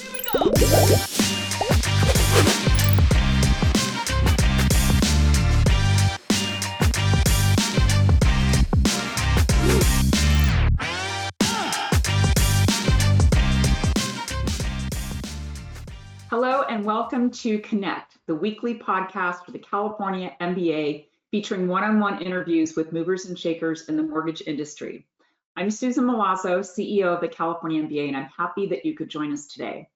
Here we go. Hello and welcome to Connect, the weekly podcast for the California MBA, featuring one-on-one interviews with movers and shakers in the mortgage industry. I'm Susan Malazzo, CEO of the California MBA, and I'm happy that you could join us today.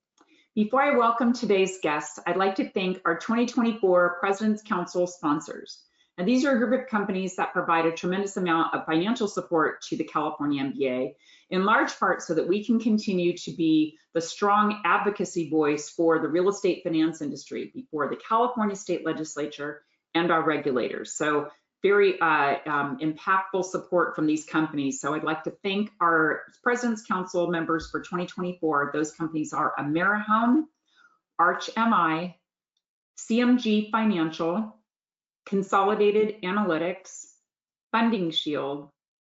Before I welcome today's guests, I'd like to thank our 2024 President's Council sponsors. And these are a group of companies that provide a tremendous amount of financial support to the California MBA, in large part so that we can continue to be the strong advocacy voice for the real estate finance industry before the California State Legislature and our regulators. So very impactful support from these companies. So I'd like to thank our President's Council members for 2024. Those companies are Amerihome, ArchMI, CMG Financial, Consolidated Analytics, Funding Shield,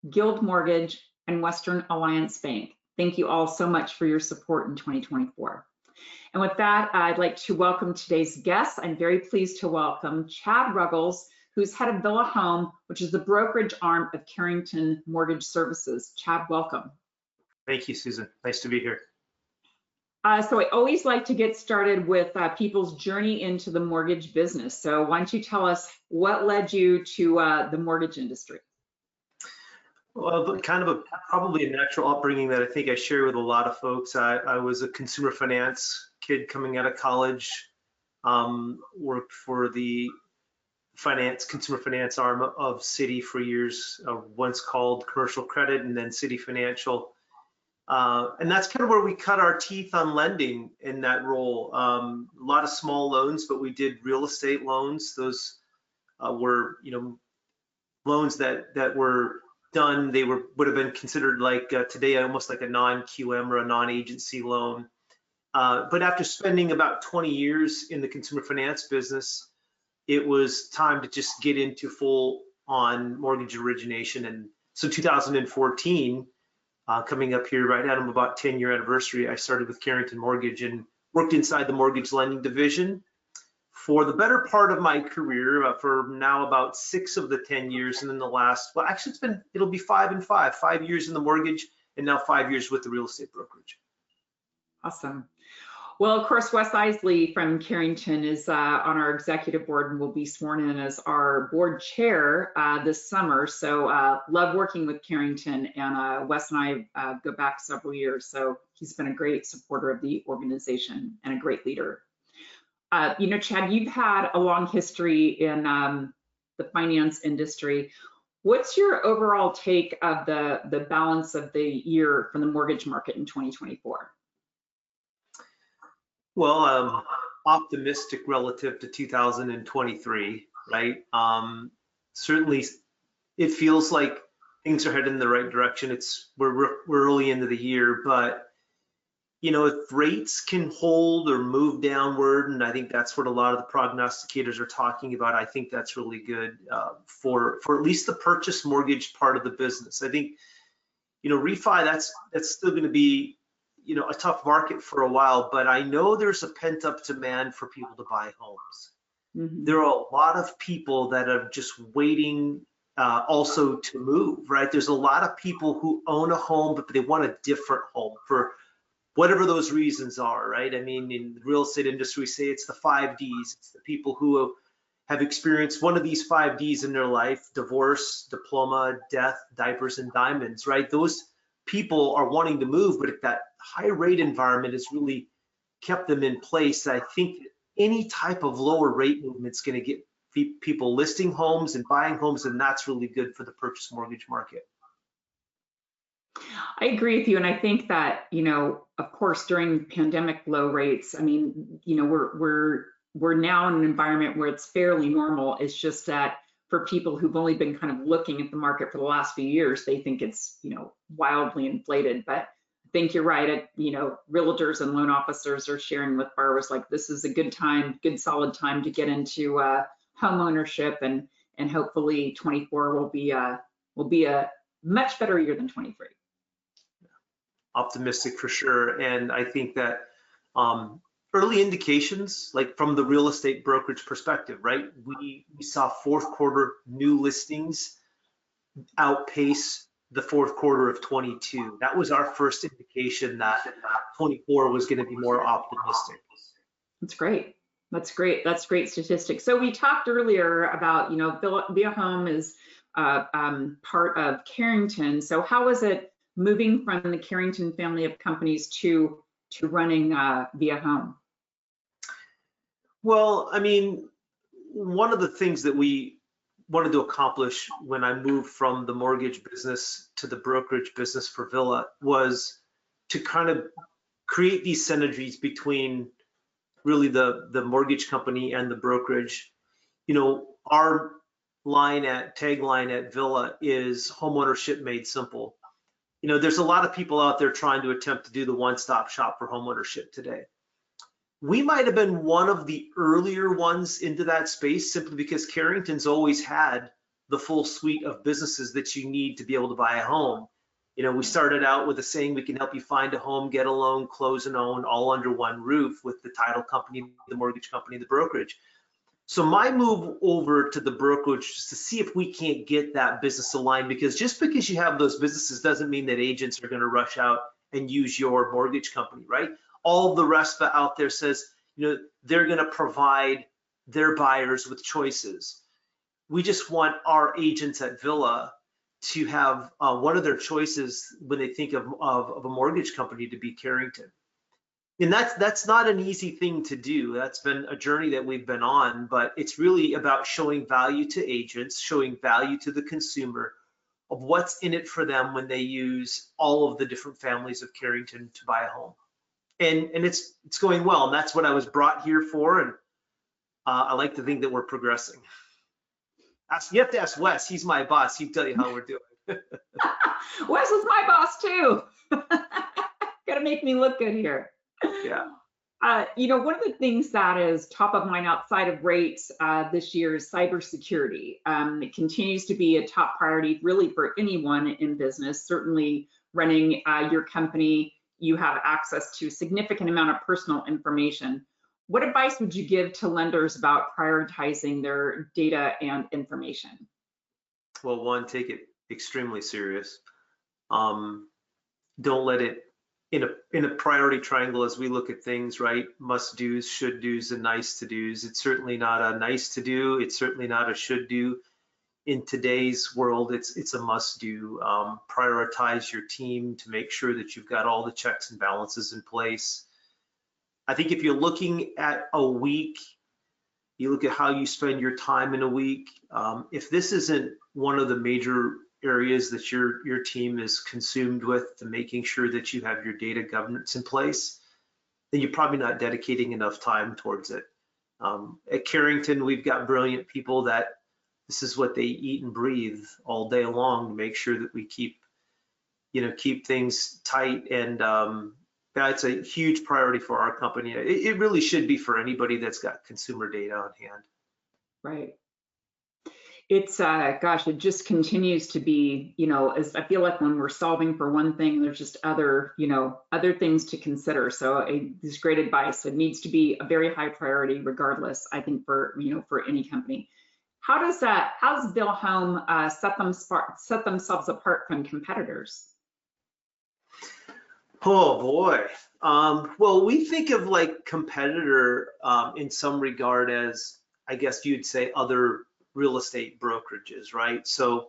Guild Mortgage, and Western Alliance Bank. Thank you all so much for your support in 2024. And with that, I'd like to welcome today's guest. I'm very pleased to welcome Chad Ruggles, who's head of Vylla Home, which is the brokerage arm of Carrington Mortgage Services. Chad, welcome. Thank you, Susan. Nice to be here. So I always like to get started with people's journey into the mortgage business. So why don't you tell us what led you to the mortgage industry? Well, kind of probably a natural upbringing that I think I share with a lot of folks. I was a consumer finance kid coming out of college, worked for the consumer finance arm of Citi for years, once called Commercial Credit and then Citi Financial. And that's kind of where we cut our teeth on lending in that role. A lot of small loans, but we did real estate loans. Those were, loans that were done. They would have been considered like today, almost like a non-QM or a non-agency loan. But after spending about 20 years in the consumer finance business, it was time to just get into full-on mortgage origination. And so 2014, coming up here right at about 10-year anniversary, I started with Carrington Mortgage and worked inside the mortgage lending division for the better part of my career, for now about 6 of the 10 years, and then the last, well, actually it'll be 5 years in the mortgage, and now 5 years with the real estate brokerage. Awesome. Well, of course, Wes Eisley from Carrington is on our executive board and will be sworn in as our board chair this summer. So love working with Carrington, and Wes and I go back several years. So he's been a great supporter of the organization and a great leader. Chad, you've had a long history in the finance industry. What's your overall take of the balance of the year from the mortgage market in 2024? Well, optimistic relative to 2023, right? Certainly, it feels like things are headed in the right direction. We're early into the year, but if rates can hold or move downward, and I think that's what a lot of the prognosticators are talking about. I think that's really good for at least the purchase mortgage part of the business. I think refi, that's still going to be a tough market for a while, but I know there's a pent-up demand for people to buy homes. Mm-hmm. There are a lot of people that are just waiting also to move, right? There's a lot of people who own a home, but they want a different home for whatever those reasons are, right? I mean, in the real estate industry, we say it's the 5Ds. It's the people who have experienced one of these 5Ds in their life: divorce, diploma, death, diapers, and diamonds, right? Those people are wanting to move, but if that high rate environment has really kept them in place, I think any type of lower rate movement is going to get people listing homes and buying homes, and that's really good for the purchase mortgage market. I agree with you, and I think that of course, during pandemic low rates, I mean, we're now in an environment where it's fairly normal. It's just that for people who've only been kind of looking at the market for the last few years, they think it's wildly inflated. But I think you're right. Realtors and loan officers are sharing with borrowers like this is a good time, good solid time to get into home ownership, and hopefully 24 will be a much better year than 23. Optimistic for sure, and I think that Early indications, like from the real estate brokerage perspective, right? We saw fourth quarter new listings outpace the fourth quarter of 22. That was our first indication that 24 was going to be more optimistic. That's great. That's great. That's great statistics. So we talked earlier about, you know, Vylla Home is part of Carrington. So how is it moving from the Carrington family of companies to running Vylla Home? Well, I mean, one of the things that we wanted to accomplish when I moved from the mortgage business to the brokerage business for Vylla was to kind of create these synergies between really the mortgage company and the brokerage. You know, our tagline at Vylla is homeownership made simple. You know, there's a lot of people out there trying to attempt to do the one-stop shop for homeownership today. We might have been one of the earlier ones into that space simply because Carrington's always had the full suite of businesses that you need to be able to buy a home. You know, we started out with a saying, we can help you find a home, get a loan, close and own, all under one roof with the title company, the mortgage company, the brokerage. So my move over to the brokerage is to see if we can't get that business aligned, because just because you have those businesses doesn't mean that agents are going to rush out and use your mortgage company, right? All the RESPA out there says, you know, they're going to provide their buyers with choices. We just want our agents at Vylla to have one of their choices when they think of a mortgage company to be Carrington. And that's not an easy thing to do. That's been a journey that we've been on, but it's really about showing value to agents, showing value to the consumer of what's in it for them when they use all of the different families of Carrington to buy a home. And it's going well, and that's what I was brought here for, and I like to think that we're progressing. You have to ask Wes, he's my boss. He'll tell you how we're doing. Wes is my boss too. Gotta make me look good here. Yeah. You know, one of the things that is top of mind outside of rates this year is cybersecurity. It continues to be a top priority really for anyone in business. Certainly running your company, you have access to a significant amount of personal information. What advice would you give to lenders about prioritizing their data and information? Well, one, take it extremely serious. Don't let it in a priority triangle as we look at things, right? Must do's, should do's, and nice to do's. It's certainly not a nice to do. It's certainly not a should do. In today's world, it's a must do. Prioritize your team to make sure that you've got all the checks and balances in place. I think if you're looking at a week, you look at how you spend your time in a week. If this isn't one of the major areas that your team is consumed with to making sure that you have your data governance in place, then you're probably not dedicating enough time towards it. At Carrington, we've got brilliant people that this is what they eat and breathe all day long to make sure that we keep things tight. And that's a huge priority for our company. It really should be for anybody that's got consumer data on hand. Right. It's gosh, it just continues to be, you know, as I feel like when we're solving for one thing, there's just other, you know, other things to consider. So this is great advice. It needs to be a very high priority regardless, I think, for, you know, for any company. How does Vylla Home set themselves apart from competitors? Oh boy. Well, we think of like competitor in some regard as, I guess you'd say, other real estate brokerages, right? So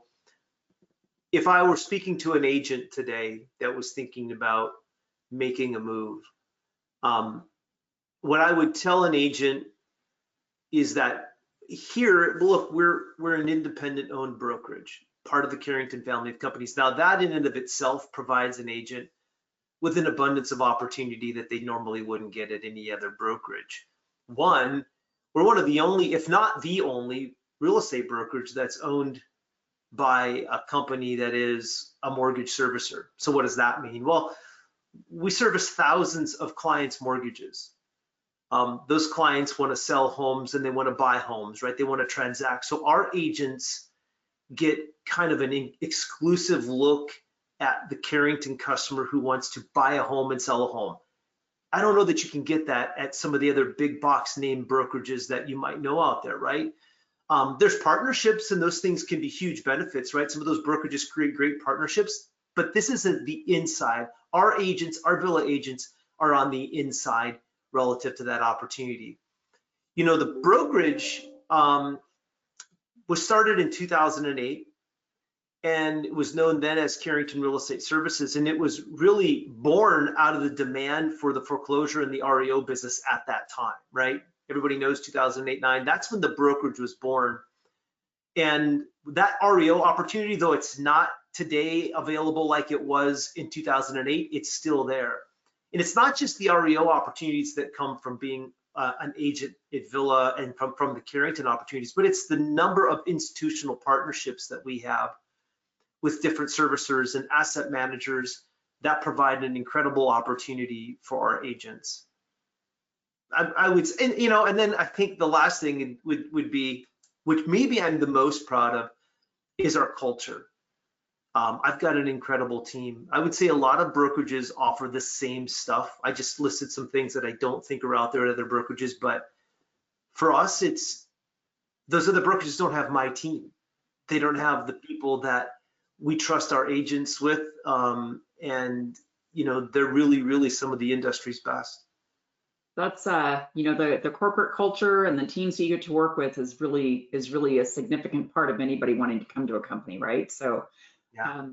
if I were speaking to an agent today that was thinking about making a move, what I would tell an agent is that here, look, we're an independent owned brokerage, part of the Carrington family of companies. Now that in and of itself provides an agent with an abundance of opportunity that they normally wouldn't get at any other brokerage. One, we're one of the only, if not the only, real estate brokerage that's owned by a company that is a mortgage servicer. So what does that mean? Well, we service thousands of clients' mortgages. Those clients want to sell homes and they want to buy homes, right? They want to transact. So our agents get kind of an exclusive look at the Carrington customer who wants to buy a home and sell a home. I don't know that you can get that at some of the other big box name brokerages that you might know out there, right? There's partnerships, and those things can be huge benefits, right? Some of those brokerages create great partnerships, but this is the inside. Our agents, our Vylla agents, are on the inside relative to that opportunity. You know, the brokerage was started in 2008, and it was known then as Carrington Real Estate Services, and it was really born out of the demand for the foreclosure and the REO business at that time, right? Everybody knows 2008-9, that's when the brokerage was born. And that REO opportunity, though it's not today available like it was in 2008, it's still there. And it's not just the REO opportunities that come from being an agent at Vylla and from the Carrington opportunities, but it's the number of institutional partnerships that we have with different servicers and asset managers that provide an incredible opportunity for our agents. I would say, and, you know, and then I think the last thing would be, which maybe I'm the most proud of, is our culture. I've got an incredible team. I would say a lot of brokerages offer the same stuff. I just listed some things that I don't think are out there at other brokerages, but for us, it's, those other brokerages don't have my team. They don't have the people that we trust our agents with, and you know, they're really, really some of the industry's best. That's you know, the corporate culture and the teams that you get to work with is really a significant part of anybody wanting to come to a company, right? So yeah.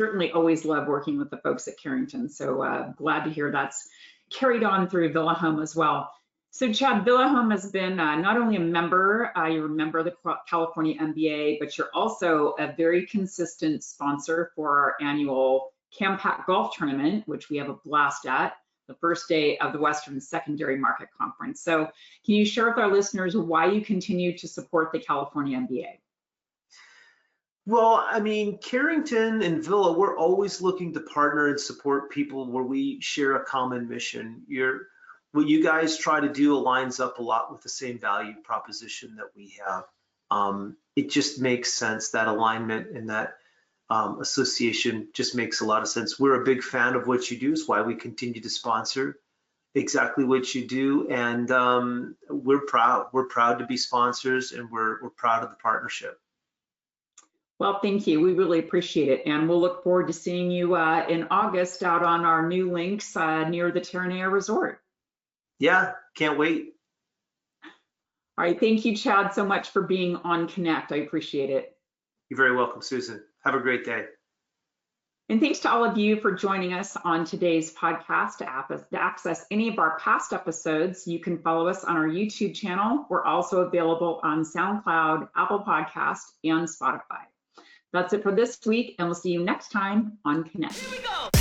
Certainly always love working with the folks at Carrington. So glad to hear that's carried on through Vylla Home as well. So Chad, Vylla Home has been not only a member, you're a member of the California MBA, but you're also a very consistent sponsor for our annual CAMPAC golf tournament, which we have a blast at, the first day of the Western Secondary Market Conference. So can you share with our listeners why you continue to support the California MBA? Well, I mean, Carrington and Vylla, we're always looking to partner and support people where we share a common mission. What you guys try to do aligns up a lot with the same value proposition that we have. It just makes sense, that alignment and that association just makes a lot of sense. We're a big fan of what you do, is why we continue to sponsor exactly what you do, and we're proud. We're proud to be sponsors, and we're proud of the partnership. Well, thank you. We really appreciate it, and we'll look forward to seeing you in August out on our new links near the Terranea Resort. Yeah, can't wait. All right, thank you, Chad, so much for being on Connect. I appreciate it. You're very welcome, Susan. Have a great day. And thanks to all of you for joining us on today's podcast. To access any of our past episodes, you can follow us on our YouTube channel. We're also available on SoundCloud, Apple Podcast, and Spotify. That's it for this week, and we'll see you next time on Connect. Here we go.